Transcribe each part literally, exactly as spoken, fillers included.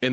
In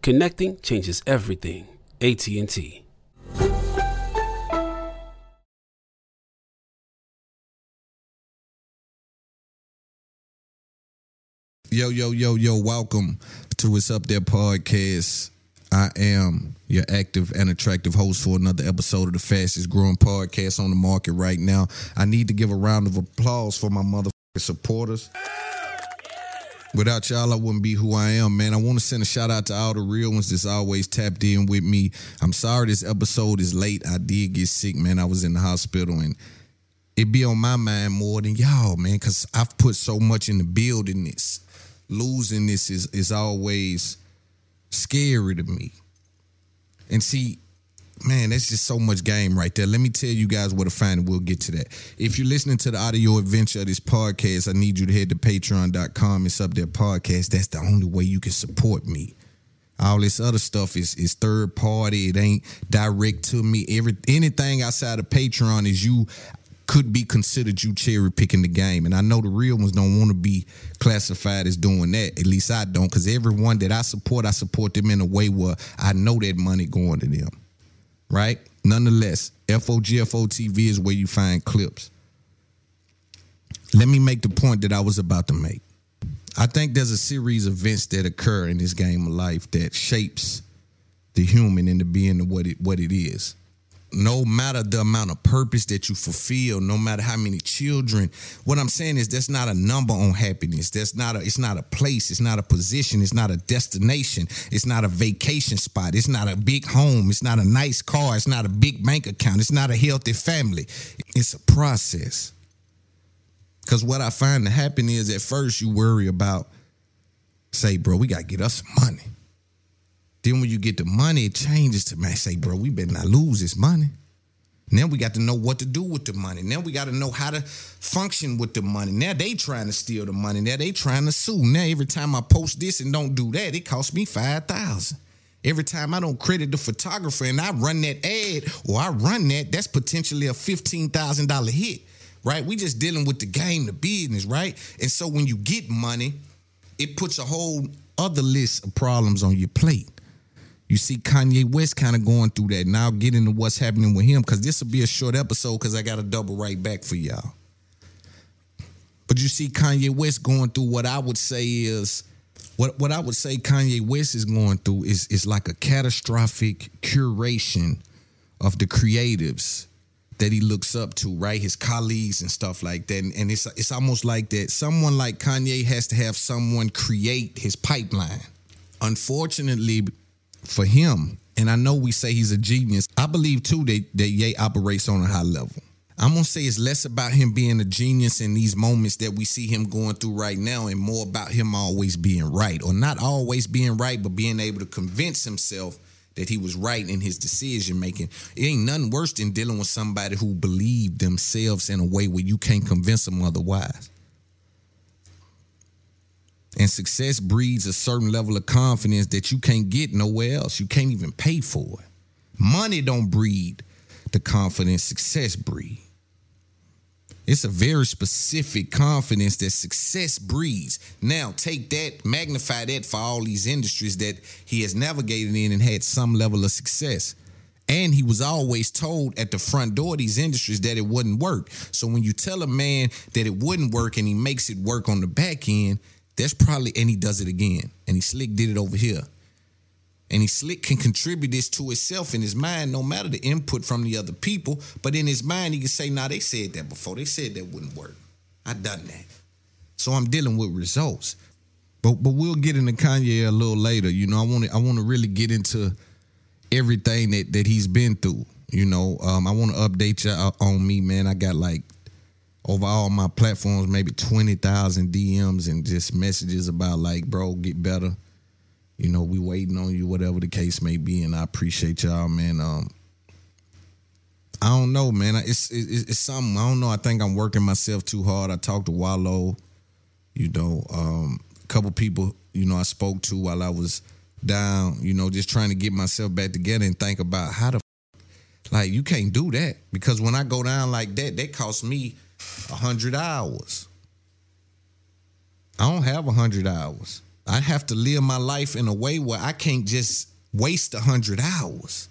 Connecting changes everything. A T and T. Yo, yo, yo, yo, welcome to It's Up There Podcast. I am your active and attractive host for another episode of the fastest growing podcast on the market right now. I need to give a round of applause for my motherfucking supporters. Without y'all, I wouldn't be who I am, man. I want to send a shout out to all the real ones that's always tapped in with me. I'm sorry this episode is late. I did get sick, man. I was in the hospital, and it be on my mind more than y'all, man, because I've put so much into building this. Losing this is, is always scary to me. And see, man, that's just so much game right there. Let me tell you guys where to find it. We'll get to that. If you're listening to the audio adventure of this podcast, I need you to head to patreon dot com. It's Up There Podcast. That's the only way you can support me. All this other stuff is is third party. It ain't direct to me. Every Anything outside of Patreon is you could be considered you cherry picking the game. And I know the real ones don't want to be classified as doing that. At least I don't, because everyone that I support, I support them in a way where I know that money going to them. Right? Nonetheless, F O G F O T V is where you find clips. Let me make the point that I was about to make. I think there's a series of events that occur in this game of life that shapes the human into being what it what it is. No matter the amount of purpose that you fulfill, no matter how many children, what I'm saying is that's not a number on happiness. That's not a, it's not a place. It's not a position. It's not a destination. It's not a vacation spot. It's not a big home. It's not a nice car. It's not a big bank account. It's not a healthy family. It's a process. Because what I find to happen is at first you worry about, say, bro, we got to get us some money. Then when you get the money, it changes to, man, say, bro, we better not lose this money. Now we got to know what to do with the money. Now we got to know how to function with the money. Now they trying to steal the money. Now they trying to sue. Now every time I post this and don't do that, it costs me five thousand dollars. Every time I don't credit the photographer and I run that ad or I run that, that's potentially a fifteen thousand dollars hit, right? We just dealing with the game, the business, right? And so when you get money, it puts a whole other list of problems on your plate. You see Kanye West kind of going through that. Now get into what's happening with him, because this will be a short episode because I got to double right back for y'all. But you see Kanye West going through what I would say is, what, what I would say Kanye West is going through is, is like a catastrophic curation of the creatives that he looks up to, right? His colleagues and stuff like that. And, and it's it's almost like that. Someone like Kanye has to have someone create his pipeline. Unfortunately, for him, and I know we say he's a genius, I believe too that, that Ye operates on a high level. I'm going to say it's less about him being a genius in these moments that we see him going through right now and more about him always being right, or not always being right, but being able to convince himself that he was right in his decision making. It ain't nothing worse than dealing with somebody who believed themselves in a way where you can't convince them otherwise. And success breeds a certain level of confidence that you can't get nowhere else. You can't even pay for it. Money don't breed the confidence success breeds. It's a very specific confidence that success breeds. Now, take that, magnify that for all these industries that he has navigated in and had some level of success. And he was always told at the front door of these industries that it wouldn't work. So when you tell a man that it wouldn't work and he makes it work on the back end, that's probably, and he does it again. And he slick did it over here. And he slick can contribute this to himself in his mind, no matter the input from the other people. But in his mind, he can say, nah, they said that before. They said that wouldn't work. I done that. So I'm dealing with results. But but we'll get into Kanye a little later. You know, I want to I want to really get into everything that, that he's been through. You know, um, I want to update y'all on me, man. I got like, over all my platforms, maybe twenty thousand D Ms and just messages about like, bro, get better. You know, we waiting on you, whatever the case may be, and I appreciate y'all, man. Um, I don't know, man. It's, it's it's something. I don't know. I think I'm working myself too hard. I talked to Wallo, you know, um, a couple people, you know, I spoke to while I was down, you know, just trying to get myself back together and think about how the f- like, you can't do that. Because when I go down like that, that cost me one hundred hours. I don't have one hundred hours. I have to live my life in a way where I can't just waste one hundred hours.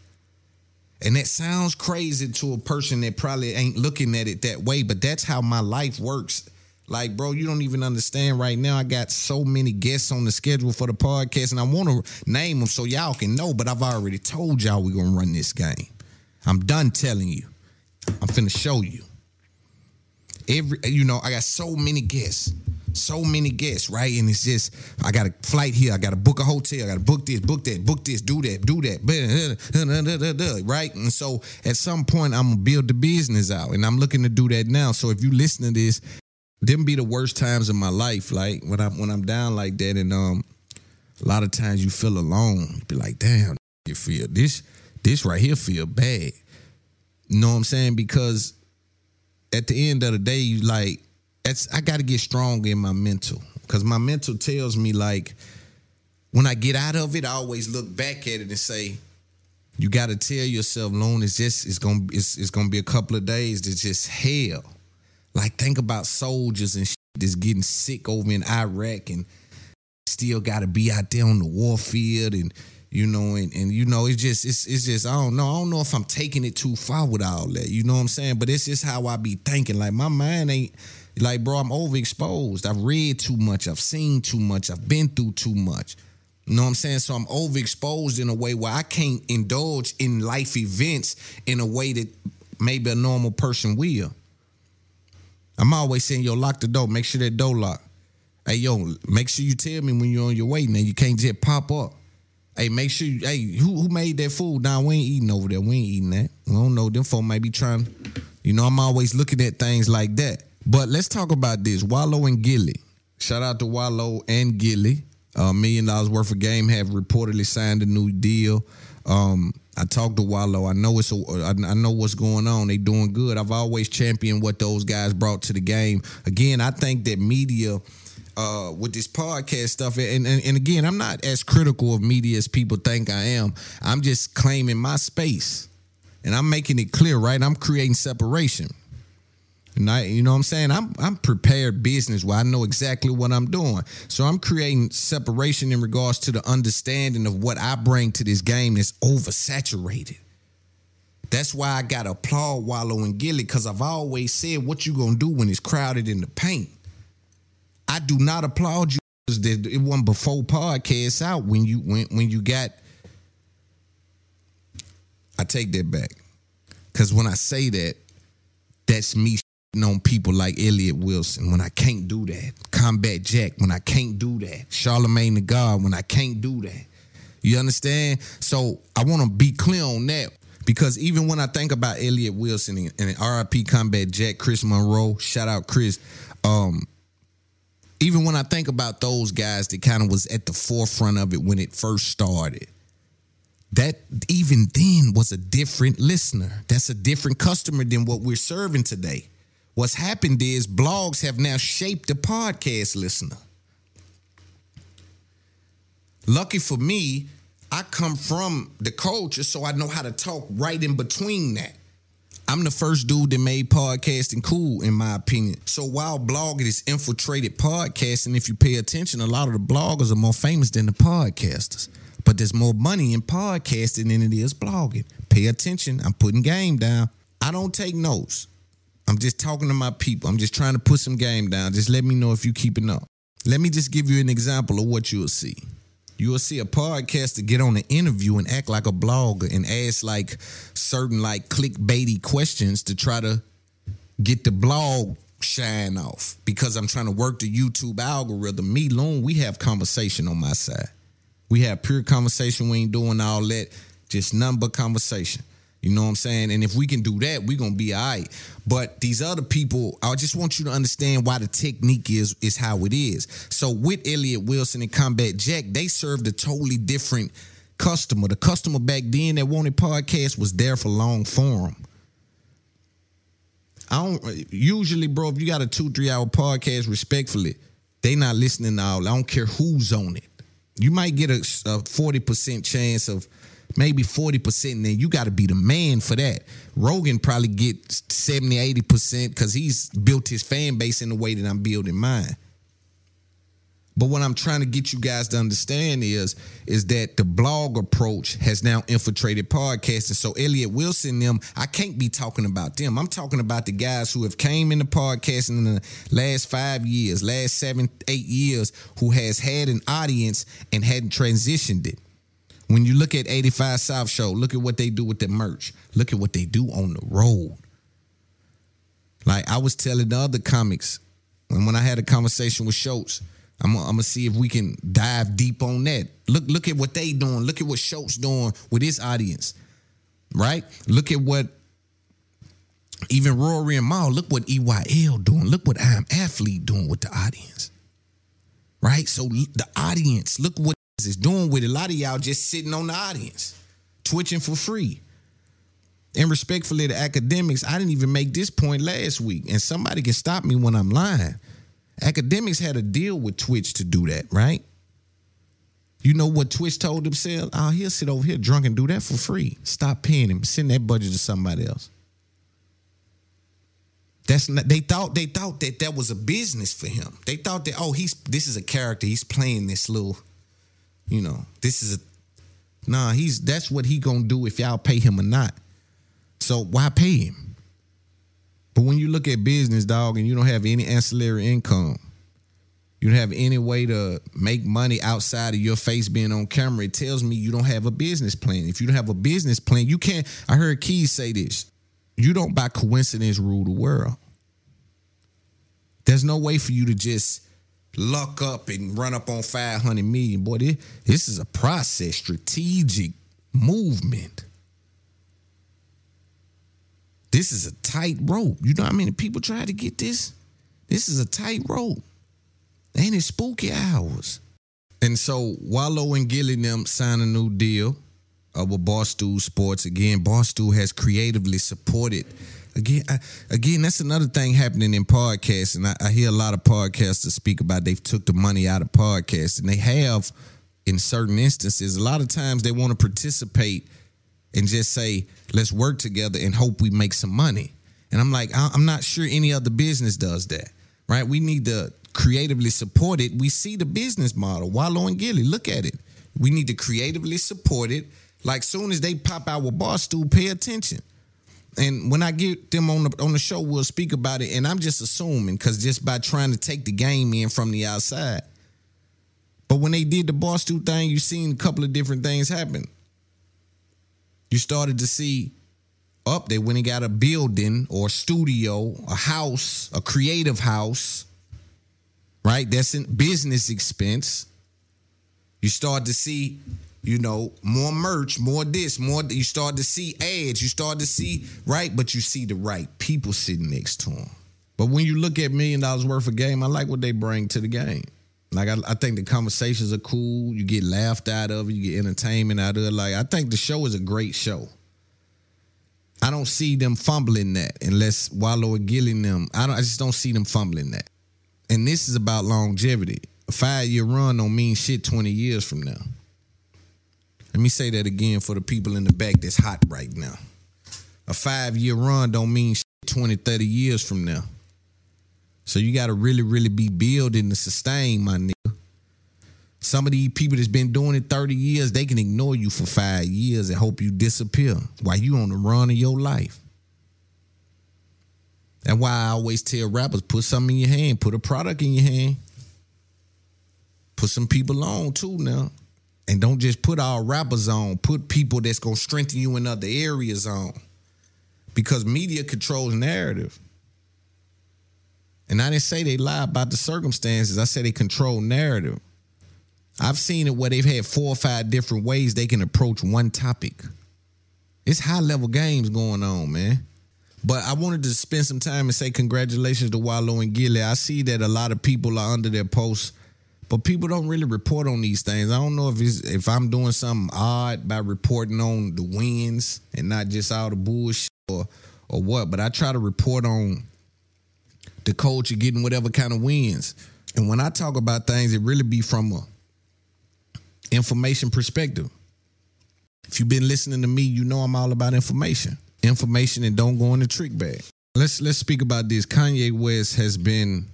And that sounds crazy to a person that probably ain't looking at it that way, but that's how my life works. Like, bro, you don't even understand right now. I got so many guests on the schedule for the podcast, and I want to name them so y'all can know, but I've already told y'all we're going to run this game. I'm done telling you. I'm finna show you. Every, you know, I got so many guests. So many guests, right? And it's just, I got a flight here. I got to book a hotel. I got to book this, book that, book this, do that, do that, right? And so at some point, I'm going to build the business out, and I'm looking to do that now. So if you listen to this, them be the worst times of my life, like when I'm, when I'm down like that, and um, a lot of times you feel alone. You be like, damn, you feel this, this right here feel bad. You know what I'm saying? Because at the end of the day, you like, That's, I got to get strong in my mental, because my mental tells me, like, when I get out of it, I always look back at it and say, you got to tell yourself, Loon, it's just it's gonna it's, it's gonna be a couple of days that's just hell. Like, think about soldiers and shit that's getting sick over in Iraq and still got to be out there on the warfield, and you know, and, and you know, it's just it's it's just I don't know. I don't know if I'm taking it too far with all that. You know what I'm saying? But it's just how I be thinking. Like, my mind ain't like, bro, I'm overexposed. I've read too much. I've seen too much. I've been through too much. You know what I'm saying? So I'm overexposed in a way where I can't indulge in life events in a way that maybe a normal person will. I'm always saying, yo, lock the door. Make sure that door locked. Hey, yo, make sure you tell me when you're on your way. Now, you can't just pop up. Hey, make sure you, hey, who, who made that food? Nah, we ain't eating over there. We ain't eating that. We don't know. Them folk might be trying to, you know, I'm always looking at things like that. But let's talk about this. Wallo and Gillie. Shout out to Wallo and Gillie. Uh, Million Dollars Worth of Game have reportedly signed a new deal. Um, I talked to Wallo. I know it's. A, I know what's going on. They doing good. I've always championed what those guys brought to the game. Again, I think that media... Uh, with this podcast stuff, and, and, and again, I'm not as critical of media as people think I am. I'm just claiming my space, and I'm making it clear, right? I'm creating separation, and I, you know what I'm saying? I'm I'm prepared business where I know exactly what I'm doing, so I'm creating separation in regards to the understanding of what I bring to this game that's oversaturated. That's why I gotta applaud Wallo and Gillie, because I've always said, what you gonna do when it's crowded in the paint? I do not applaud you. It wasn't before podcasts out when you when when you got. I take that back, because when I say that, that's me shitting on people like Elliot Wilson. When I can't do that, Combat Jack. When I can't do that, Charlemagne the God. When I can't do that, you understand? So I want to be clear on that, because even when I think about Elliot Wilson and, and R I P Combat Jack, Chris Monroe, shout out Chris. Um, Even when I think about those guys that kind of was at the forefront of it when it first started, that even then was a different listener. That's a different customer than what we're serving today. What's happened is blogs have now shaped the podcast listener. Lucky for me, I come from the culture, so I know how to talk right in between that. I'm the first dude that made podcasting cool, in my opinion. So while blogging has infiltrated podcasting, if you pay attention, a lot of the bloggers are more famous than the podcasters. But there's more money in podcasting than it is blogging. Pay attention. I'm putting game down. I don't take notes. I'm just talking to my people. I'm just trying to put some game down. Just let me know if you're keeping up. Let me just give you an example of what you'll see. You'll see a podcaster get on an interview and act like a blogger and ask like certain like clickbaity questions to try to get the blog shine off. Because I'm trying to work the YouTube algorithm. Me, Loon, we have conversation on my side. We have pure conversation. We ain't doing all that. Just nothing but conversation. You know what I'm saying? And if we can do that, we're going to be all right. But these other people, I just want you to understand why the technique is is how it is. So with Elliot Wilson and Combat Jack, they served a totally different customer. The customer back then that wanted podcasts was there for long form. I don't usually, bro, if you got a two, three hour podcast, respectfully, they not listening to all. I don't care who's on it. You might get a, a forty percent chance of maybe forty percent, and then you got to be the man for that. Rogan probably gets seventy, eighty percent because he's built his fan base in the way that I'm building mine. But what I'm trying to get you guys to understand is, is that the blog approach has now infiltrated podcasting. So Elliot Wilson and them, I can't be talking about them. I'm talking about the guys who have came into podcasting in the last five years, last seven, eight years, who has had an audience and hadn't transitioned it. When you look at eighty-five South Show, look at what they do with their merch. Look at what they do on the road. Like I was telling the other comics, and when I had a conversation with Schultz, I'm going to see if we can dive deep on that. Look look at what they doing. Look at what Schultz doing with his audience, right? Look at what even Rory and Maul, look what E Y L doing. Look what I'm Athlete doing with the audience, right? So the audience, look what is doing with it. A lot of y'all just sitting on the audience, twitching for free. And respectfully, the Academics, I didn't even make this point last week, and somebody can stop me when I'm lying. Academics had a deal with Twitch to do that, right? You know what Twitch told themselves? Oh, he'll sit over here drunk and do that for free. Stop paying him. Send that budget to somebody else. That's not, they thought they thought that that was a business for him. They thought that, oh, he's this is a character. He's playing this little, you know, this is a, nah, he's, that's what he gonna do if y'all pay him or not. So why pay him? But when you look at business, dog, and you don't have any ancillary income, you don't have any way to make money outside of your face being on camera, it tells me you don't have a business plan. If you don't have a business plan, you can't, I heard Keys say this, you don't by coincidence rule the world. There's no way for you to just luck up and run up on five hundred million. Boy, this, this is a process, strategic movement. This is a tight rope. You know how many people try to get this? This is a tight rope. Ain't it spooky hours? And so Wallo and Gillie and them signed a new deal uh, with Barstool Sports. Again, Barstool has creatively supported. Again, I, again, that's another thing happening in podcasting. I, I hear a lot of podcasters speak about they've took the money out of podcasting. They have in certain instances. A lot of times they want to participate and just say, let's work together and hope we make some money. And I'm like, I'm not sure any other business does that, right? We need to creatively support it. We see the business model. Wallo and Gillie, look at it. We need to creatively support it. Like soon as they pop out with Barstool, pay attention. And when I get them on the, on the show, we'll speak about it. And I'm just assuming, because just by trying to take the game in from the outside. But when they did the Barstool thing, you seen a couple of different things happen. You started to see up there when they got a building or a studio, a house, a creative house, right? That's a business expense. You start to see, you know, more merch, more this, more. You start to see ads. You start to see, right? But you see the right people sitting next to them. But when you look at Million Dollars Worth of Game, I like what they bring to the game. Like, I, I think the conversations are cool. You get laughed out of it. You get entertainment out of it. Like, I think the show is a great show. I don't see them fumbling that unless Wallo and Gillie and them. I, don't, I just don't see them fumbling that. And this is about longevity. A five-year run don't mean shit twenty years from now. Let me say that again for the people in the back that's hot right now. A five-year run don't mean shit twenty, thirty years from now. So you got to really, really be building to sustain, my nigga. Some of these people that's been doing it thirty years, they can ignore you for five years and hope you disappear while you on the run of your life. That's why I always tell rappers, put something in your hand. Put a product in your hand. Put some people on, too, now. And don't just put all rappers on. Put people that's going to strengthen you in other areas on. Because media controls narrative. And I didn't say they lie about the circumstances. I said they control narrative. I've seen it where they've had four or five different ways they can approach one topic. It's high-level games going on, man. But I wanted to spend some time and say congratulations to Wallo and Gillie. I see that a lot of people are under their posts, but people don't really report on these things. I don't know if it's, if I'm doing something odd by reporting on the wins and not just all the bullshit or, or what, but I try to report on the culture getting whatever kind of wins. And when I talk about things, it really be from a information perspective. If you've been listening to me, you know I'm all about information. Information and don't go in the trick bag. Let's let's speak about this. Kanye West has been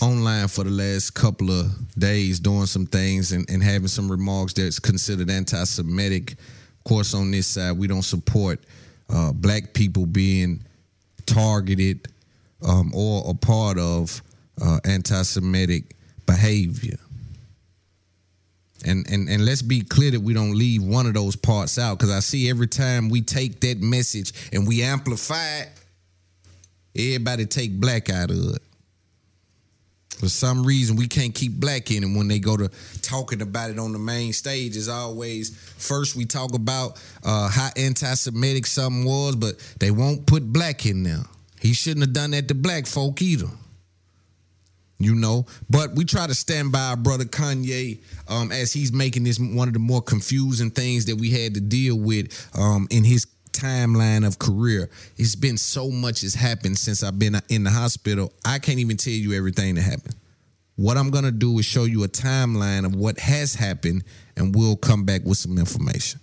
online for the last couple of days doing some things and, and having some remarks that's considered anti-Semitic. Of course, on this side, we don't support uh, black people being targeted um, or a part of uh, anti-Semitic behavior. And, and and let's be clear that we don't leave one of those parts out, because I see every time we take that message and we amplify it, everybody take black out of it. For some reason, we can't keep black in it when they go to talking about it on the main stage. As always, first we talk about uh, how anti-Semitic something was, but they won't put black in there. He shouldn't have done that to black folk either. You know, but we try to stand by our brother Kanye um, as he's making this one of the more confusing things that we had to deal with um, in his timeline of career. It's been so much has happened since I've been in the hospital. I can't even tell you everything that happened. What I'm going to do is show you a timeline of what has happened, and we'll come back with some information.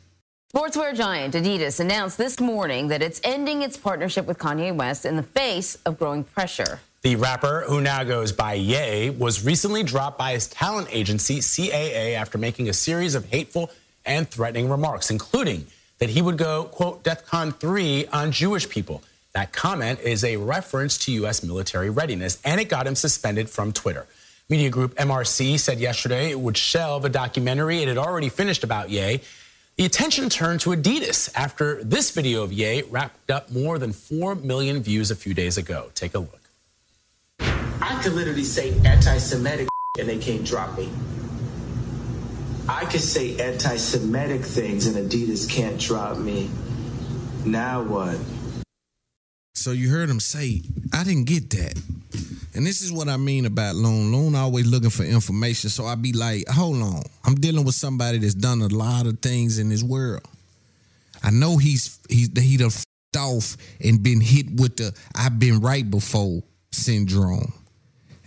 Sportswear giant Adidas announced this morning that it's ending its partnership with Kanye West in the face of growing pressure. The rapper, who now goes by Ye, was recently dropped by his talent agency, C A A, after making a series of hateful and threatening remarks, including that he would go, quote, DEFCON three on Jewish people. That comment is a reference to U S military readiness, and it got him suspended from Twitter. Media group M R C said yesterday it would shelve a documentary it had already finished about Ye. The attention turned to Adidas after this video of Ye wrapped up more than four million views a few days ago. Take a look. I could literally say anti-Semitic and they can't drop me. I could say anti-Semitic things and Adidas can't drop me. Now what? So you heard him say, I didn't get that. And this is what I mean about Loon. Loon always looking for information. So I be like, hold on. I'm dealing with somebody that's done a lot of things in this world. I know he's he's he done f***ed off and been hit with the I've been right before syndrome.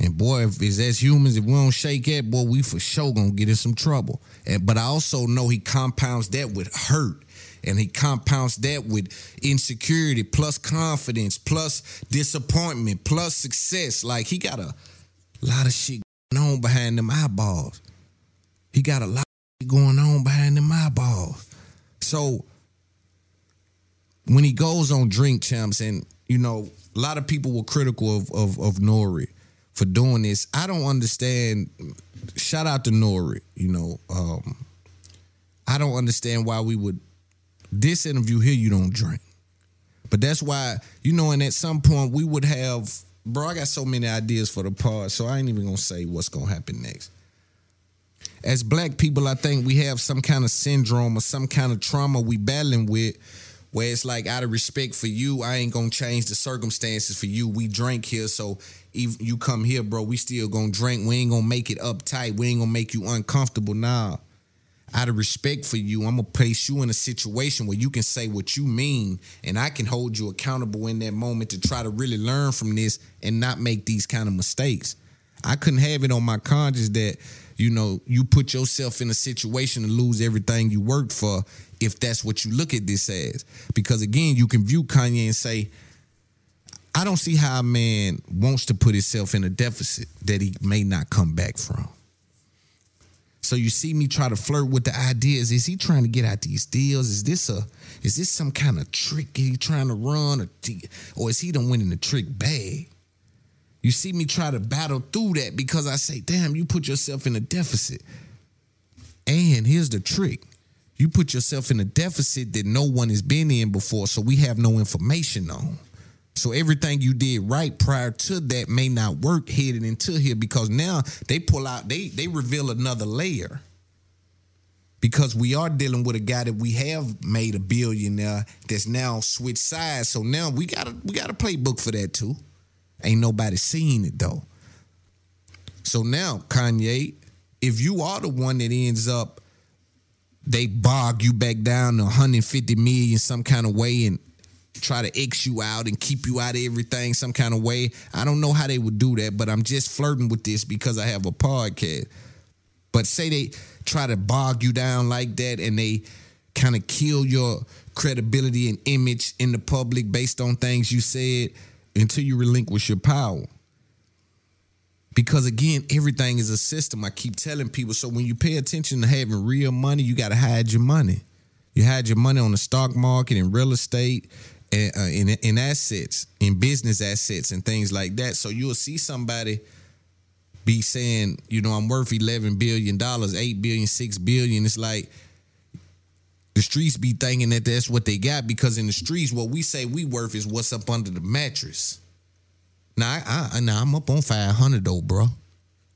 And boy, if it's as humans, if we don't shake that, boy, we for sure gonna get in some trouble. And, but I also know he compounds that with hurt, and he compounds that with insecurity, plus confidence, plus disappointment, plus success. Like, he got a lot of shit going on behind them eyeballs. He got a lot of shit going on behind them eyeballs. So when he goes on Drink Champs, and, you know, a lot of people were critical of, of, of Nori for doing this. I don't understand. Shout out to Nori. You know, um, I don't understand why we would. This interview here, you don't drink. But that's why, you know, and at some point we would have. Bro, I got so many ideas for the pod, so I ain't even going to say what's going to happen next. As black people, I think we have some kind of syndrome or some kind of trauma we battling with, where it's like, out of respect for you, I ain't going to change the circumstances for you. We drink here, so if you come here, bro, we still going to drink. We ain't going to make it uptight. We ain't going to make you uncomfortable. Nah. Out of respect for you, I'm going to place you in a situation where you can say what you mean, and I can hold you accountable in that moment to try to really learn from this and not make these kind of mistakes. I couldn't have it on my conscience that you know, you put yourself in a situation to lose everything you worked for if that's what you look at this as. Because, again, you can view Kanye and say, I don't see how a man wants to put himself in a deficit that he may not come back from. So you see me try to flirt with the ideas. Is he trying to get out these deals? Is this a, is this some kind of trick he trying to run? Or, or is he done winning the trick bag? You see me try to battle through that because I say, damn, you put yourself in a deficit. And here's the trick. You put yourself in a deficit that no one has been in before, so we have no information on. So everything you did right prior to that may not work headed into here, because now they pull out, they they reveal another layer. Because we are dealing with a guy that we have made a billionaire that's now switched sides. So now we got a, we got a playbook for that too. Ain't nobody seen it though. So now, Kanye, if you are the one that ends up, they bog you back down to one hundred fifty million some kind of way and try to X you out and keep you out of everything some kind of way. I don't know how they would do that, but I'm just flirting with this because I have a podcast. But say they try to bog you down like that and they kind of kill your credibility and image in the public based on things you said until you relinquish your power. Because, again, everything is a system. I keep telling people, so when you pay attention to having real money, you got to hide your money. You hide your money on the stock market and real estate, In, uh, in, in assets, in business assets and things like that. So you'll see somebody be saying, you know, I'm worth eleven billion dollars, eight billion dollars, six billion dollars. It's like the streets be thinking that that's what they got, because in the streets, what we say we worth is what's up under the mattress. Now, I, I, now I'm up on five hundred though, bro.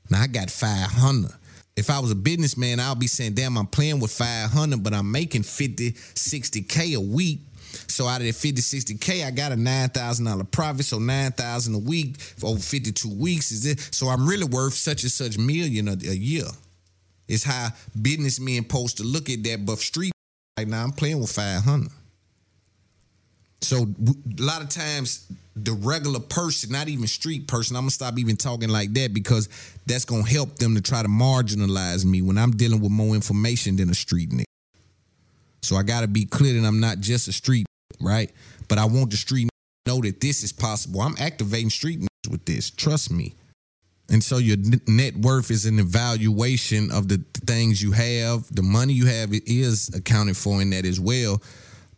Now I got five hundred. If I was a businessman, I'll be saying, damn, I'm playing with five hundred, but I'm making fifty, sixty K a week. So out of that fifty, sixty K, I got a nine thousand dollars profit. So nine thousand dollars a week over fifty-two weeks. Is it? So I'm really worth such and such million a, a year. It's how businessmen supposed to look at that. But street right now, I'm playing with five hundred. So a lot of times the regular person, not even street person, I'm going to stop even talking like that because that's going to help them to try to marginalize me when I'm dealing with more information than a street nigga. So I got to be clear that I'm not just a street, right? But I want the street to know that this is possible. I'm activating street with this. Trust me. And so your net worth is an evaluation of the things you have. The money you have is accounted for in that as well.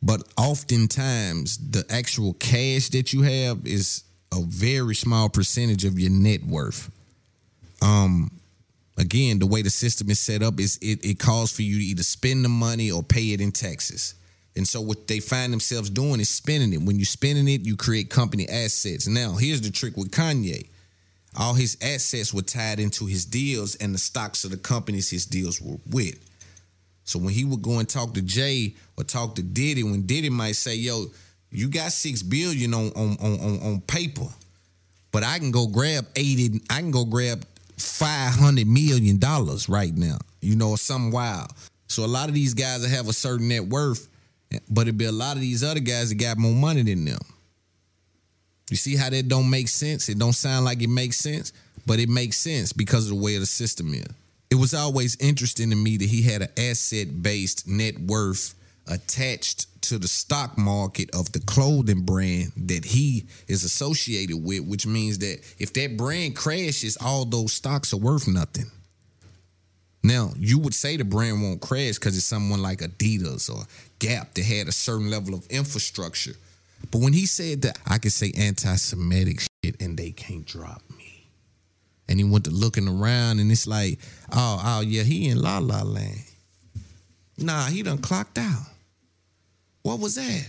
But oftentimes, the actual cash that you have is a very small percentage of your net worth. Um... Again, the way the system is set up is it, it calls for you to either spend the money or pay it in taxes. And so what they find themselves doing is spending it. When you're spending it, you create company assets. Now, here's the trick with Kanye. All his assets were tied into his deals and the stocks of the companies his deals were with. So when he would go and talk to Jay or talk to Diddy, when Diddy might say, yo, you got six billion dollars on, on, on, on paper, but I can go grab eighty, I can go grab five hundred million dollars right now, you know, or something wild. So a lot of these guys that have a certain net worth, but it'd be a lot of these other guys that got more money than them. You see how that don't make sense? It don't sound like it makes sense, but it makes sense because of the way the system is. It was always interesting to me that he had an asset-based net worth attached to the stock market of the clothing brand that he is associated with, which means that if that brand crashes, all those stocks are worth nothing. Now, you would say the brand won't crash because it's someone like Adidas or Gap that had a certain level of infrastructure. But when he said that, I could say anti-Semitic shit and they can't drop me. And he went to looking around and it's like, oh, oh yeah, he in La La Land. Nah, he done clocked out. What was that?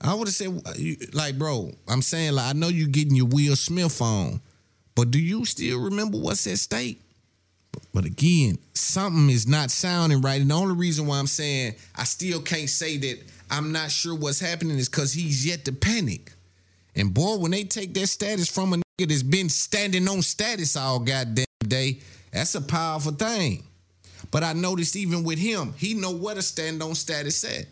I would have said, like, bro, I'm saying, like, I know you're getting your Will Smith on, but do you still remember what's at stake? But, but again, something is not sounding right. And the only reason why I'm saying I still can't say that I'm not sure what's happening is because he's yet to panic. And, boy, when they take that status from a nigga that's been standing on status all goddamn day, that's a powerful thing. But I noticed even with him, he know where to stand on status at.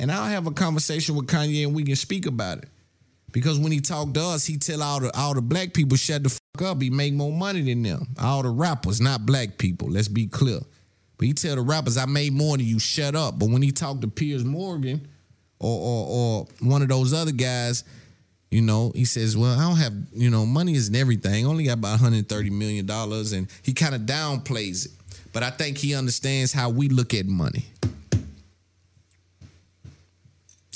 And I'll have a conversation with Kanye and we can speak about it. Because when he talked to us, he tell all the all the black people, shut the up, he make more money than them. All the rappers, not black people. Let's be clear. But he tell the rappers, I made more than you, shut up. But when he talked to Piers Morgan or, or or one of those other guys, you know, he says, well, I don't have, you know, money isn't everything. I only got about one hundred thirty million dollars. And he kind of downplays it. But I think he understands how we look at money.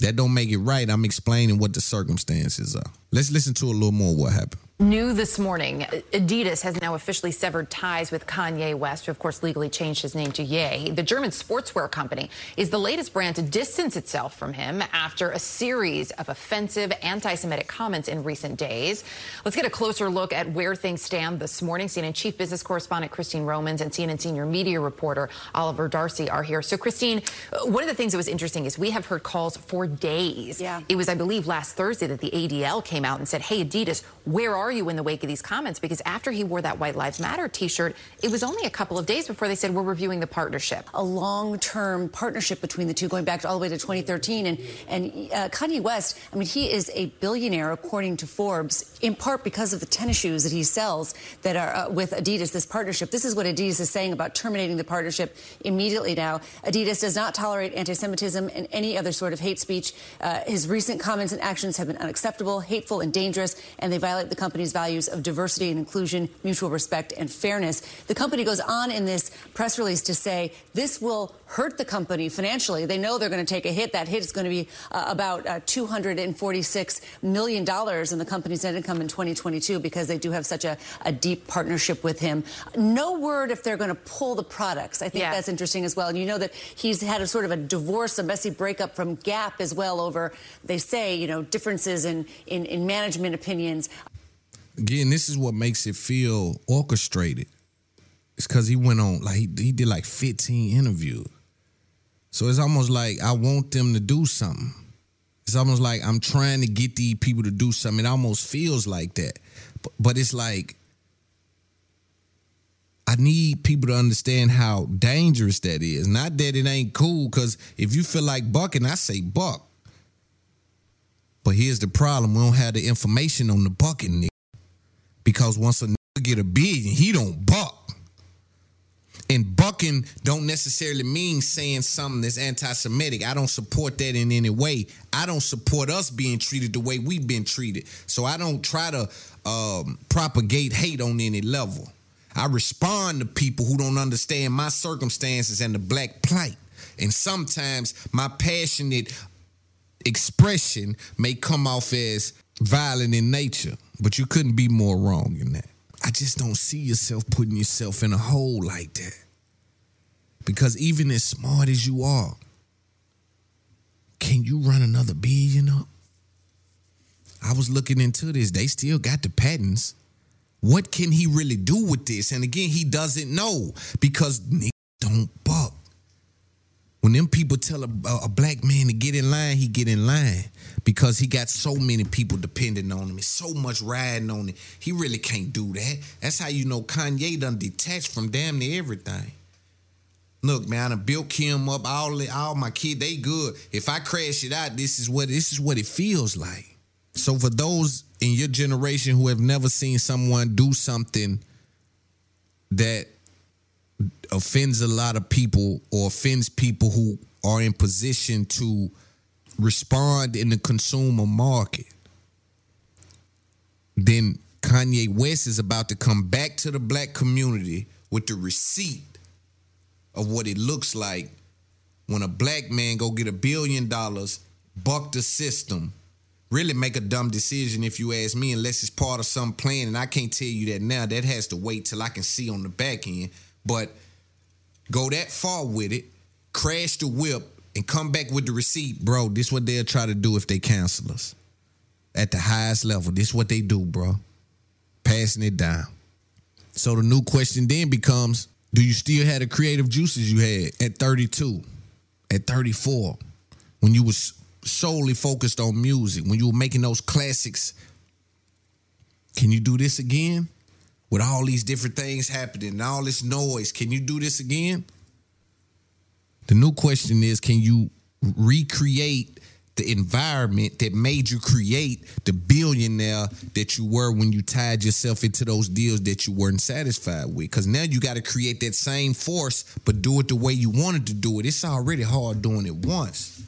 That don't make it right. I'm explaining what the circumstances are. Let's listen to a little more what happened. New this morning, Adidas has now officially severed ties with Kanye West, who, of course, legally changed his name to Ye. The German sportswear company is the latest brand to distance itself from him after a series of offensive anti-Semitic comments in recent days. Let's get a closer look at where things stand this morning. C N N chief business correspondent Christine Romans and C N N senior media reporter Oliver Darcy are here. So, Christine, one of the things that was interesting is we have heard calls for days. Yeah. It was, I believe, last Thursday that the A D L came out and said, hey, Adidas, where are you in the wake of these comments? Because after he wore that White Lives Matter t-shirt, it was only a couple of days before they said, we're reviewing the partnership. A long-term partnership between the two going back all the way to twenty thirteen. And, and uh, Kanye West, I mean, he is a billionaire, according to Forbes, in part because of the tennis shoes that he sells that are uh, with Adidas, this partnership. This is what Adidas is saying about terminating the partnership immediately now. Adidas does not tolerate anti-Semitism and any other sort of hate speech. Uh, his recent comments and actions have been unacceptable, hateful, and dangerous, and they violate the company's values of diversity and inclusion, mutual respect, and fairness. The company goes on in this press release to say this will hurt the company financially. They know they're going to take a hit. That hit is going to be uh, about uh, two hundred forty-six million dollars in the company's net income in twenty twenty-two because they do have such a, a deep partnership with him. No word if they're going to pull the products. I think yeah. that's interesting as well. And you know that he's had a sort of a divorce, a messy breakup from Gap as well over, they say, you know, differences in, in, in management opinions. Again, this is what makes it feel orchestrated. It's because he went on, like, he, he did like fifteen interviews. So it's almost like I want them to do something. It's almost like I'm trying to get these people to do something. It almost feels like that. But, but it's like, I need people to understand how dangerous that is. Not that it ain't cool, because if you feel like bucking, I say buck. But here's the problem. We don't have the information on the bucking, nigga. Because once a nigga get a billion, he don't buck. And bucking don't necessarily mean saying something that's anti-Semitic. I don't support that in any way. I don't support us being treated the way we've been treated. So I don't try to um, propagate hate on any level. I respond to people who don't understand my circumstances and the black plight. And sometimes my passionate expression may come off as violent in nature. But you couldn't be more wrong than that. I just don't see yourself putting yourself in a hole like that. Because even as smart as you are, can you run another billion up? I was looking into this. They still got the patents. What can he really do with this? And again, he doesn't know because niggas don't buck. When them people tell a, a black man to get in line, he get in line because he got so many people depending on him. It's so much riding on it. He really can't do that. That's how you know Kanye done detached from damn near everything. Look, man, I done built him up. All all my kids, they good. If I crash it out, this is what this is what it feels like. So for those in your generation who have never seen someone do something that offends a lot of people or offends people who are in position to respond in the consumer market, then Kanye West is about to come back to the black community with the receipt of what it looks like when a black man go get a billion dollars, buck the system, really make a dumb decision if you ask me, unless it's part of some plan. And I can't tell you that now. That has to wait till I can see on the back end. But go that far with it, crash the whip, and come back with the receipt. Bro, this is what they'll try to do if they cancel us. At the highest level, this is what they do, bro. Passing it down. So the new question then becomes, do you still have the creative juices you had at thirty-two, at thirty-four, when you was solely focused on music, when you were making those classics? Can you do this again? With all these different things happening and all this noise, can you do this again? The new question is, can you recreate the environment that made you create the billionaire that you were when you tied yourself into those deals that you weren't satisfied with. Because now you got to create that same force, but do it the way you wanted to do it. It's already hard doing it once.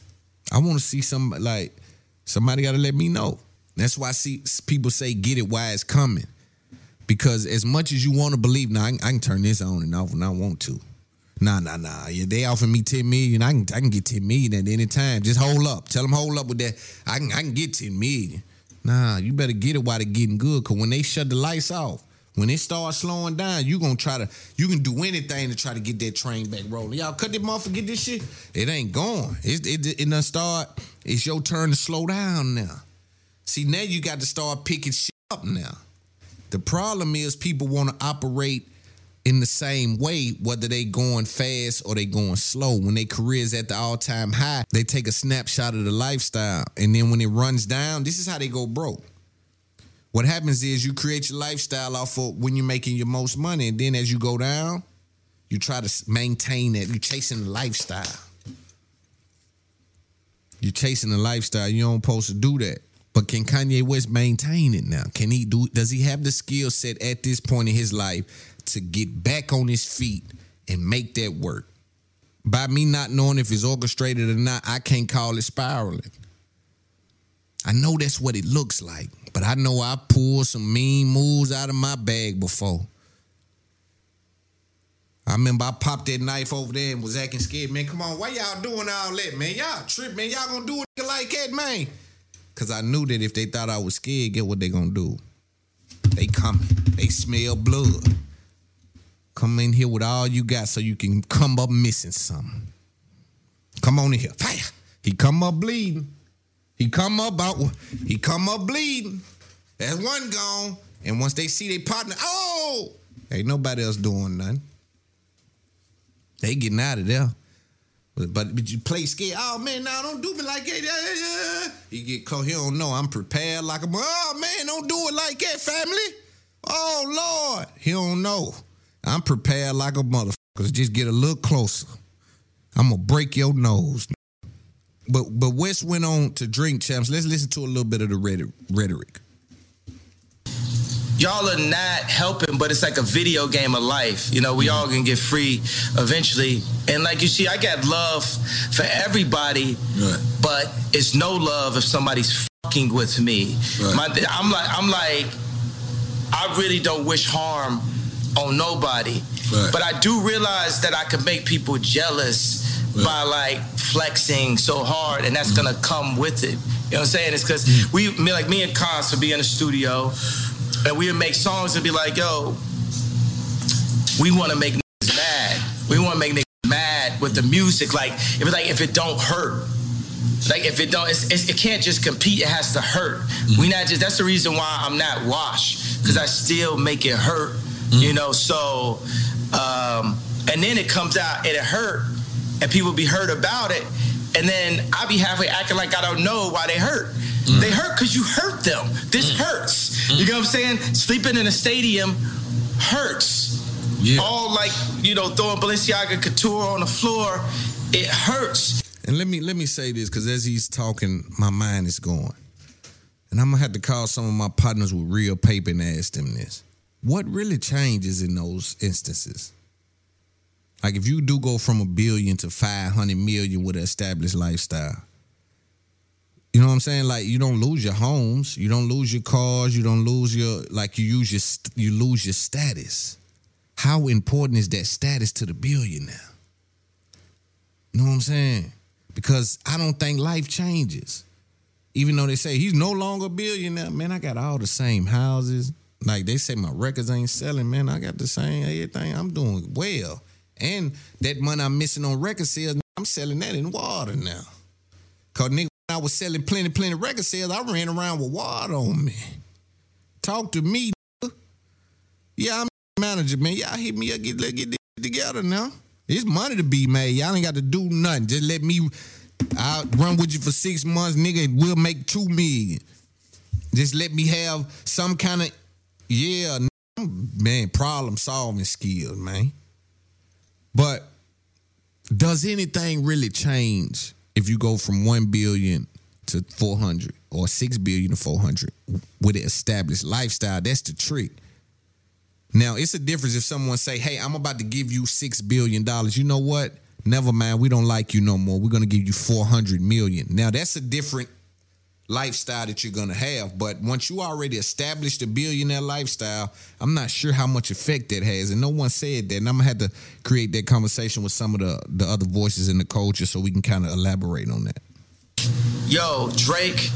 I want to see some, like, somebody got to let me know. That's why I see people say, get it while it's coming. Because as much as you want to believe, now, I can, I can turn this on and off when I want to. Nah, nah, nah. Yeah, they offer me ten million dollars. I can I can get ten million dollars at any time. Just hold up. Tell them hold up with that. I can I can get ten million dollars. Nah, you better get it while they're getting good. Because when they shut the lights off, when it starts slowing down, you going to try to, you can do anything to try to get that train back rolling. Y'all cut that motherfucker, get this shit. It ain't going. It, it, it done start. It's your turn to slow down now. See, now you got to start picking shit up now. The problem is people want to operate in the same way, whether they going fast or they going slow. When their career is at the all-time high, they take a snapshot of the lifestyle. And then when it runs down, this is how they go broke. What happens is you create your lifestyle off of when you're making your most money. And then as you go down, you try to maintain that. You're chasing the lifestyle. You're chasing the lifestyle. You don't supposed to do that. But can Kanye West maintain it now? Can he do? Does he have the skill set at this point in his life to get back on his feet and make that work? By me not knowing if it's orchestrated or not, I can't call it spiraling. I know that's what it looks like, but I know I pulled some mean moves out of my bag before. I remember I popped that knife over there and was acting scared. Man, come on, why y'all doing all that, man? Y'all tripping, man. Y'all gonna do a nigga like that, man? Because I knew that if they thought I was scared, get what they gonna do. They coming. They smell blood. Come in here with all you got so you can come up missing something. Come on in here. Fire. He come up bleeding. He come up out. He come up bleeding. That's one gone. And once they see their partner, oh, ain't nobody else doing nothing. They getting out of there. But, but you play scared. Oh, man, now nah, don't do me like that. You get close. He don't know. I'm prepared like a. Oh, man, don't do it like that, family. Oh, Lord. He don't know. I'm prepared like a motherfucker. Just get a little closer. I'm going to break your nose. But but West went on to Drink Champs. Let's listen to a little bit of the rhetoric. Y'all are not helping, but it's like a video game of life. You know, we all going to get free eventually. And like you see, I got love for everybody, right, but it's no love if somebody's fucking with me. Right. My, I'm like, I'm like, I really don't wish harm on nobody, right, but I do realize that I can make people jealous, right, by like flexing so hard, and that's mm-hmm. gonna come with it. You know what I'm saying? It's because mm-hmm. we, like me and Cons, would be in the studio, and we would make songs and be like, "Yo, we want to make niggas mad. We want to make niggas mad with the music. Like, if it's like if it don't hurt." Like, if it don't, it's, it's, it can't just compete. It has to hurt. Mm-hmm. We not just. That's the reason why I'm not washed, because I still make it hurt. Mm-hmm. You know, so, um, and then it comes out and it hurt, and people be hurt about it, and then I be halfway acting like I don't know why they hurt. Mm-hmm. They hurt because you hurt them. This mm-hmm. hurts. Mm-hmm. You know what I'm saying? Sleeping in a stadium hurts. Yeah. All like, you know, throwing Balenciaga couture on the floor, it hurts. And let me let me say this, because as he's talking, my mind is going, and I'm gonna have to call some of my partners with real paper and ask them this. What really changes in those instances? Like, if you do go from a billion to five hundred million with an established lifestyle, you know what I'm saying? Like, you don't lose your homes, you don't lose your cars, you don't lose your, like, you use your, you lose your status. How important is that status to the billionaire? You know what I'm saying? Because I don't think life changes. Even though they say he's no longer a billionaire, man, I got all the same houses. Like, they say my records ain't selling, man. I got the same everything. I'm doing well. And that money I'm missing on record sales, I'm selling that in water now. Because, nigga, when I was selling plenty, plenty record sales, I ran around with water on me. Talk to me, nigga. Yeah, I'm a manager, man. Y'all hit me up. Get, get this together now. It's money to be made. Y'all ain't got to do nothing. Just let me, I'll run with you for six months, nigga, and we'll make two million. Just let me have some kind of, yeah, man, problem solving skills, man. But does anything really change if you go from one billion to four hundred or six billion dollars to four hundred with an established lifestyle. That's the trick. Now, it's a difference if someone say, hey, I'm about to give you six billion dollars. You know what? Never mind. We don't like you no more. We're going to give you four hundred million dollars. Now, that's a different lifestyle that you're going to have. But once you already established a billionaire lifestyle, I'm not sure how much effect that has. And no one said that. And I'm going to have to create that conversation with some of the, the other voices in the culture so we can kind of elaborate on that. Yo, Drake,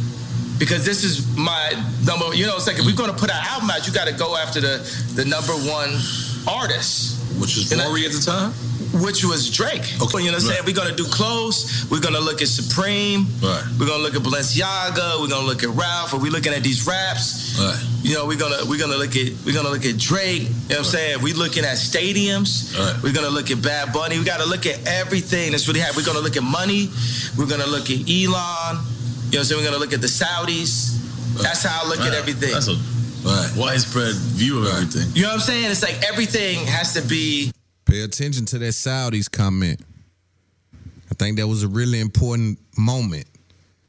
because this is my number, you know, it's like if we're going to put an album out, you got to go after the, the number one artist. Which was Nori at the time? Which was Drake. Okay. You know what I'm saying? Right. We're going to do clothes. We're going to look at Supreme. Right. We're going to look at Balenciaga. We're going to look at Ralph. Are we looking at these raps? Right. You know, we're going to we're gonna look at we're gonna look at Drake. You know what right. I'm saying? We're looking at stadiums. Right. We're going to look at Bad Bunny. We got to look at everything that's really happening. We're going to look at money. We're going to look at Elon. You know what I'm saying? We're going to look at the Saudis. Right. That's how I look right. at everything. That's a right. widespread view of right. everything. You know what I'm saying? It's like everything has to be... Pay attention to that Saudi's comment. I think that was a really important moment.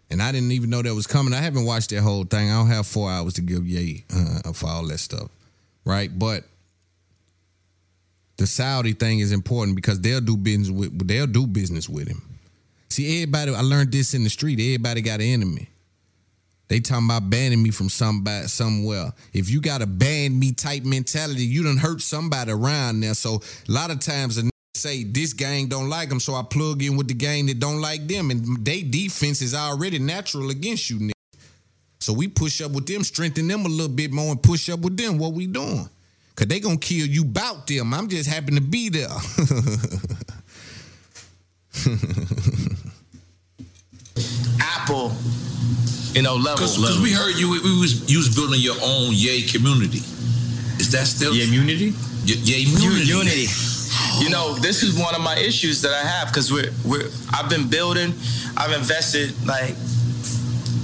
And I didn't even know that was coming. I haven't watched that whole thing. I don't have four hours to give Ye uh, for all that stuff. Right? But the Saudi thing is important because they'll do business with they'll do business with him. See, everybody, I learned this in the street. Everybody got an enemy. They talking about banning me from somebody, somewhere. If you got a ban me type mentality, you done hurt somebody around there. So a lot of times a nigga say this gang don't like them, so I plug in with the gang that don't like them. And they defense is already natural against you, nigga. So we push up with them, strengthen them a little bit more, and push up with them. What we doing? Because they going to kill you about them. I'm just happen to be there. Apple. You know, level. Because we heard you, we, we was, you was building your own Ye community. Is that still Ye community? Ye community. Unity. Oh. You know, this is one of my issues that I have because we're we're. I've been building. I've invested like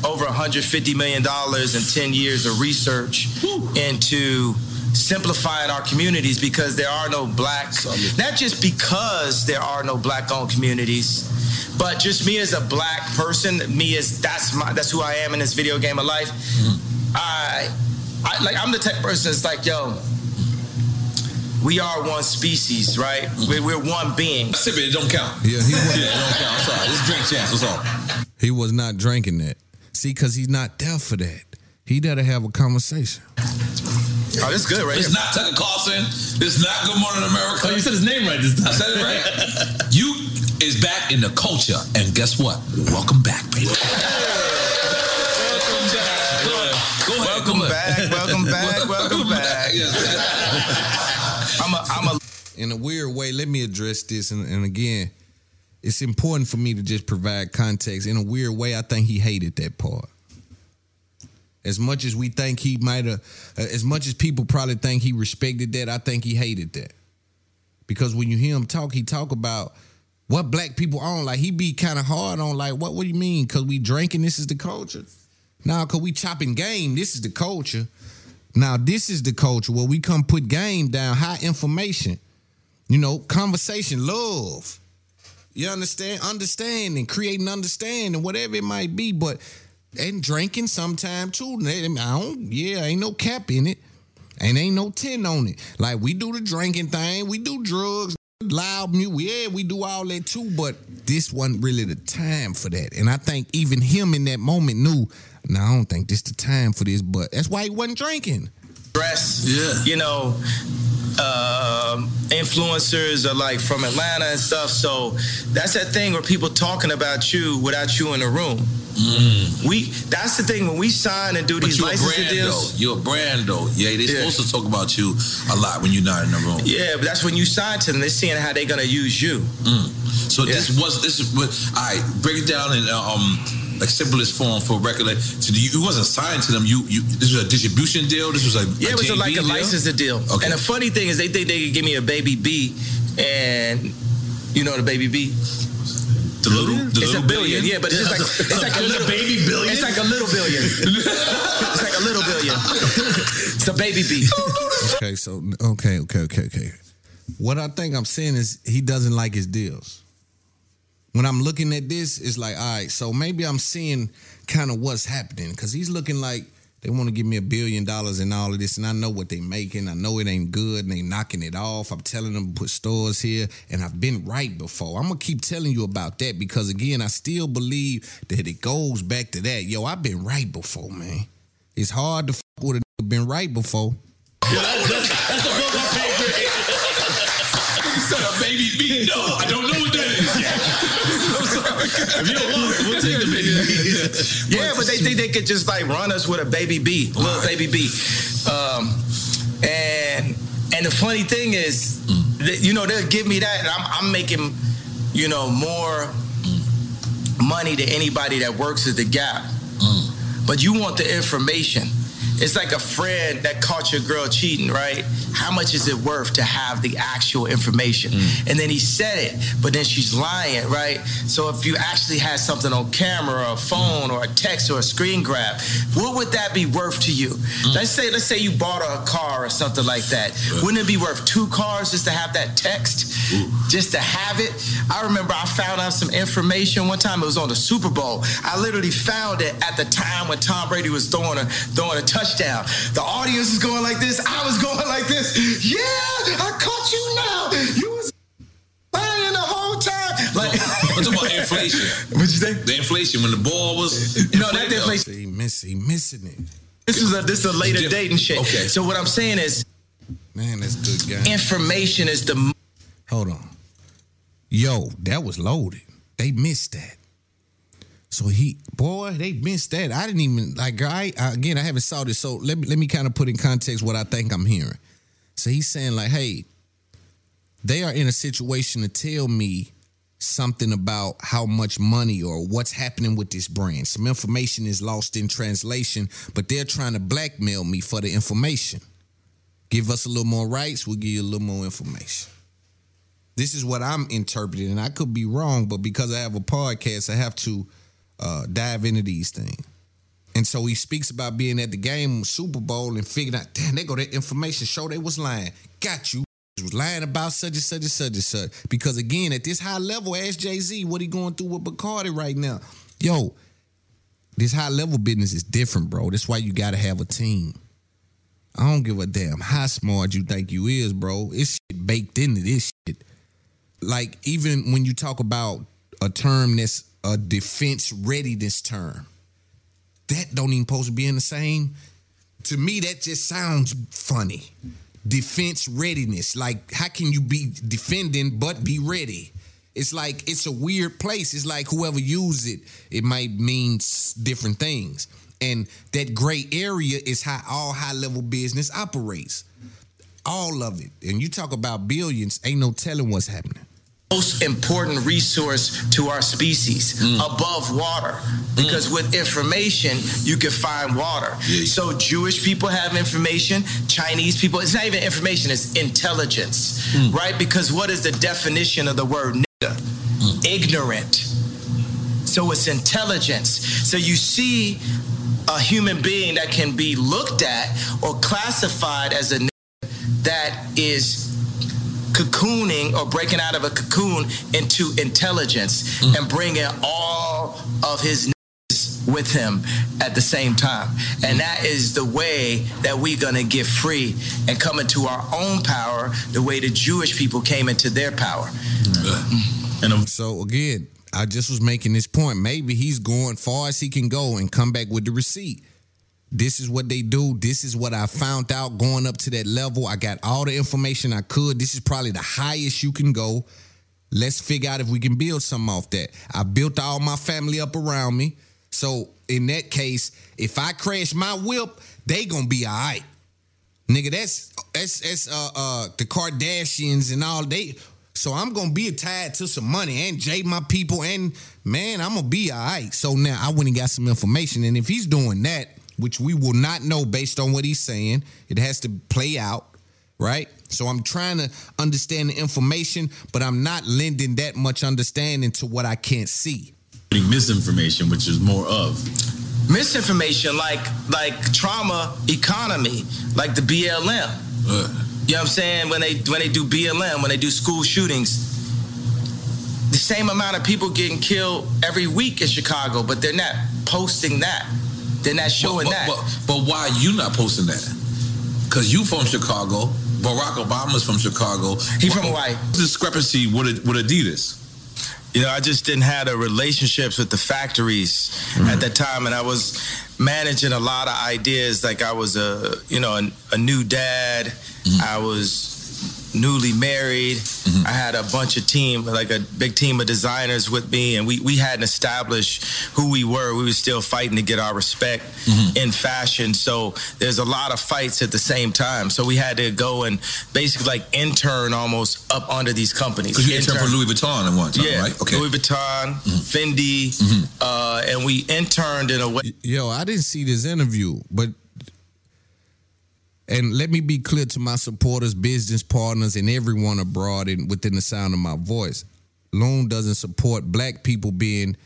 over one hundred fifty million dollars in ten years of research Woo. into simplifying our communities because there are no black. Solid. Not just because there are no black-owned communities. But just me as a black person, me as that's my that's who I am in this video game of life. Mm-hmm. I, I like I'm the type of person that's like, yo, we are one species, right? Mm-hmm. We're, we're one being. Sip it, it don't count. Yeah, he was, yeah, it don't count. I'm sorry, it's drink champs. What's up? He was not drinking that. See, because he's not there for that. He there to have a conversation. Oh, that's good, right? It's here. Not Tucker Carlson. It's not Good Morning America. Oh, you said his name right this time. I said it right. You. Is back in the culture, and guess what? Welcome back, baby. Yeah. Welcome back. Go ahead. Go ahead. Welcome back. Welcome back. Welcome back. I'm a, I'm a. In a weird way, let me address this, and, and again, it's important for me to just provide context. In a weird way, I think he hated that part. As much as we think he might have, as much as people probably think he respected that, I think he hated that. Because when you hear him talk, he talk about what black people own. Like, he be kind of hard on, like, what, what do you mean? Because we drinking, this is the culture? Nah, because we chopping game, this is the culture. Now, this is the culture where we come put game down, high information, you know, conversation, love. You understand? Understanding, creating understanding, whatever it might be. But, and drinking sometime, too. I don't, yeah, ain't no cap in it. And ain't no ten on it. Like, we do the drinking thing, we do drugs. Loud music, yeah, we do all that too, but this wasn't really the time for that. And I think even him in that moment knew, no, nah, I don't think this the time for this, but that's why he wasn't drinking. Dress, yeah. You know, uh, influencers are like from Atlanta and stuff, so that's that thing where people talking about you without you in the room. Mm. We that's the thing when we sign and do but these licensing deals. Though. You're a brand though. Yeah, they yeah. supposed to talk about you a lot when you're not in the room. Yeah, but that's when you sign to them. They're seeing how they're gonna use you. Mm. So yeah. this was this. Was, all right, break it down in um like simplest form for record. Like, so you, you wasn't signed to them. You you this was a distribution deal. This was like yeah, a it was a, like a deal? licensing deal. Okay. And the funny thing is they think they could give me a Baby B, and you know the Baby B. The little, the it's little a billion. billion, yeah, but it's just like it's like a little a baby billion. It's like a little billion. It's like a little billion. It's a baby beat. Okay, so okay, okay, okay, okay. What I think I'm saying is he doesn't like his deals. when I'm looking at this, it's like, all right, so maybe I'm seeing kind of what's happening, because he's looking like they want to give me a billion dollars and all of this, and I know what they making. I know it ain't good, and they knocking it off. I'm telling them to put stores here, and I've been right before. I'm going to keep telling you about that because, again, I still believe that it goes back to that. Yo, I've been right before, man. It's hard to fuck with a nigga been right before. Yeah, that's, that's, that's the book I paid for. You said a baby meat. No, I don't know what that is. I'm sorry. If you don't want it, we'll take the baby meat. Yeah, but they think they could just like run us with a baby B, little baby B. Um, and and the funny thing is, that, you know, they'll give me that, and I'm, I'm making, you know, more money than anybody that works at the Gap. Mm. But you want the information. It's like a friend that caught your girl cheating, right? How much is it worth to have the actual information? Mm. And then he said it, but then she's lying, right? So if you actually had something on camera or a phone or a text or a screen grab, what would that be worth to you? Mm. Let's say let's say you bought a car or something like that. Yeah. Wouldn't it be worth two cars just to have that text? Ooh. Just to have it? I remember I found out some information one time. It was on the Super Bowl. I literally found it at the time when Tom Brady was throwing a, throwing a touchdown. Down. The audience is going like this. I was going like this. Yeah, I caught you now. You was lying the whole time. Like, I'm talking about inflation. What'd you think? The inflation when the ball was. No, that inflation. He miss, he missing it. This is a this is a later date and shit. Okay. So what I'm saying is, man, that's good guy. Information is the. Hold on. Yo, that was loaded. They missed that. So he, boy, they missed that. I didn't even, like, I, again, I haven't saw this. So let me, let me kind of put in context what I think I'm hearing. So he's saying, like, hey, they are in a situation to tell me something about how much money or what's happening with this brand. Some information is lost in translation, but they're trying to blackmail me for the information. Give us a little more rights. We'll give you a little more information. This is what I'm interpreting, and I could be wrong, but because I have a podcast, I have to Uh, dive into these things. And so he speaks about being at the game Super Bowl and figuring out, damn, they go that information show they was lying. Got you. Was lying about such and such and such and such. Because again, at this high level, ask Jay-Z what he going through with Bacardi right now. Yo, this high level business is different, bro. That's why you gotta have a team. I don't give a damn how smart you think you is, bro. It's shit baked into this shit. Like, even when you talk about a term that's a defense readiness term, that don't even supposed to be in the same. To me, that just sounds funny. Defense readiness. Like, how can you be defending but be ready? It's like, it's a weird place. It's like whoever uses it, it might mean different things. And that gray area is how all high-level business operates. All of it. And you talk about billions, ain't no telling what's happening. Most important resource to our species, mm. above water, because mm. with information you can find water. Yeah. So Jewish people have information, Chinese people, it's not even information, it's intelligence, mm. right? Because what is the definition of the word nigga? Mm. Ignorant. So it's intelligence. So you see a human being that can be looked at or classified as a nigga that is cocooning or breaking out of a cocoon into intelligence mm. and bringing all of his niggas with him at the same time. And that is the way that we're going to get free and come into our own power the way the Jewish people came into their power. Mm. And so, again, I just was making this point. Maybe he's going far as he can go and come back with the receipt. This is what they do. This is what I found out going up to that level. I got all the information I could. This is probably the highest you can go. Let's figure out if we can build something off that. I built all my family up around me. So in that case, if I crash my whip, they gonna be all right. Nigga, that's that's that's uh uh the Kardashians and all they. So I'm gonna be tied to some money and Jay my people and man, I'm gonna be all right. So now I went and got some information, and if he's doing that, which we will not know based on what he's saying. It has to play out, right? So I'm trying to understand the information, but I'm not lending that much understanding to what I can't see. Misinformation, which is more of. Misinformation like like trauma economy, like the B L M. Uh. You know what I'm saying? When they when they do B L M, when they do school shootings, same amount of people getting killed every week in Chicago, but they're not posting that. They're not showing but, but, that. But, but why are you not posting that? Because you from Chicago. Barack Obama's from Chicago. He from Hawaii. Discrepancy with with Adidas. You know, I just didn't have the relationships with the factories mm-hmm. at that time, and I was managing a lot of ideas. Like I was a, you know, a, a new dad. Mm-hmm. I was newly married. Mm-hmm. I had a bunch of team, like a big team of designers with me, and we we hadn't established who we were. We were still fighting to get our respect mm-hmm. in fashion. So there's a lot of fights at the same time. So we had to go and basically like intern almost up under these companies. Because you interned for Louis Vuitton at one time, yeah, right? Okay. Louis Vuitton, mm-hmm. Fendi, mm-hmm. Uh, and we interned in a way. Yo, I didn't see this interview, but. And let me be clear to my supporters, business partners, and everyone abroad and within the sound of my voice. Loon doesn't support black people being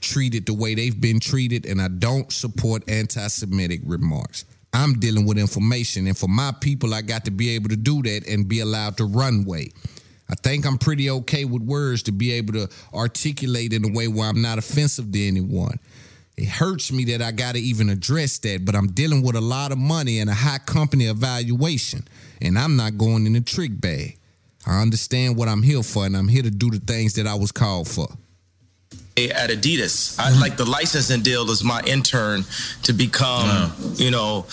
treated the way they've been treated, and I don't support anti-Semitic remarks. I'm dealing with information, and for my people, I got to be able to do that and be allowed to runway. I think I'm pretty okay with words to be able to articulate in a way where I'm not offensive to anyone. It hurts me that I got to even address that, but I'm dealing with a lot of money and a high company evaluation, and I'm not going in the trick bag. I understand what I'm here for, and I'm here to do the things that I was called for. At Adidas, mm-hmm. I like the licensing deal is my intern to become, mm-hmm. you know,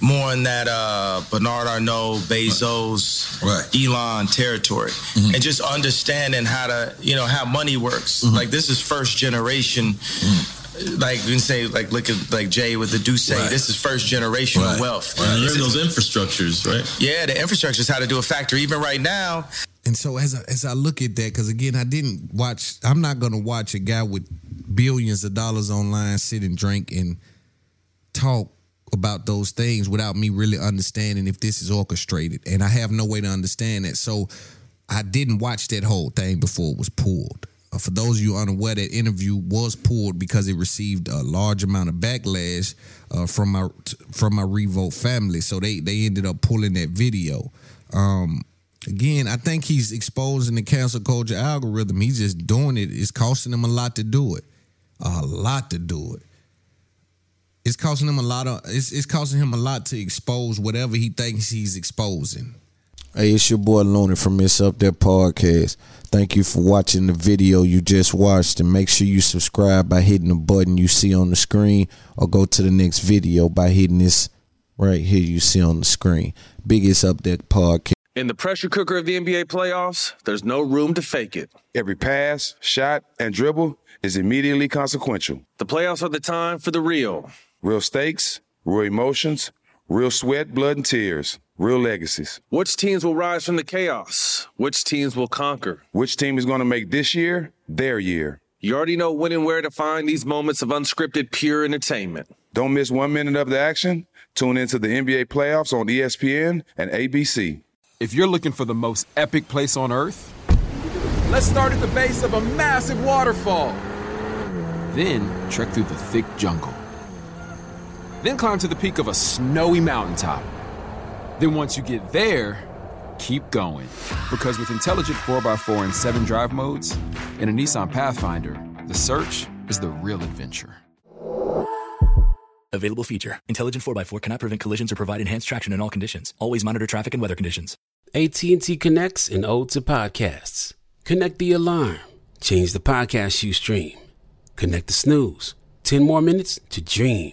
more in that uh, Bernard Arnault, Bezos, right. Elon territory. Mm-hmm. And just understanding how to, you know, how money works. Mm-hmm. Like, this is first generation. Mm-hmm. Like you can say, like look at like Jay with the Duce. Right. This is first generation right. wealth. Right. Learn those infrastructures, right? Yeah, the infrastructure is how to do a factory even right now. And so as I, as I look at that, because again, I didn't watch. I'm not gonna watch a guy with billions of dollars online sit and drink and talk about those things without me really understanding if this is orchestrated. And I have no way to understand that. So I didn't watch that whole thing before it was pulled. For those of you unaware, that interview was pulled because it received a large amount of backlash uh, from my from my Revolt family. So they, they ended up pulling that video. Um, again, I think he's exposing the cancel culture algorithm. He's just doing it. It's costing him a lot to do it. A lot to do it. It's costing him a lot of. It's, it's costing him a lot to expose whatever he thinks he's exposing. Hey, it's your boy Looney from It's Up There Podcast. Thank you for watching the video you just watched, and make sure you subscribe by hitting the button you see on the screen, or go to the next video by hitting this right here you see on the screen. Biggest Up There Podcast. In the pressure cooker of the N B A playoffs, there's no room to fake it. Every pass, shot, and dribble is immediately consequential. The playoffs are the time for the real. Real stakes, real emotions, real sweat, blood, and tears. Real legacies. Which teams will rise from the chaos? Which teams will conquer? Which team is going to make this year their year? You already know when and where to find these moments of unscripted, pure entertainment. Don't miss one minute of the action. Tune into the N B A playoffs on E S P N and A B C. If you're looking for the most epic place on earth, let's start at the base of a massive waterfall. Then trek through the thick jungle. Then climb to the peak of a snowy mountaintop. Then once you get there, keep going. Because with intelligent four by four and seven drive modes and a Nissan Pathfinder, the search is the real adventure. Available feature. Intelligent four by four cannot prevent collisions or provide enhanced traction in all conditions. Always monitor traffic and weather conditions. A T and T connects an ode to podcasts. Connect the alarm. Change the podcast you stream. Connect the snooze. ten more minutes to dream.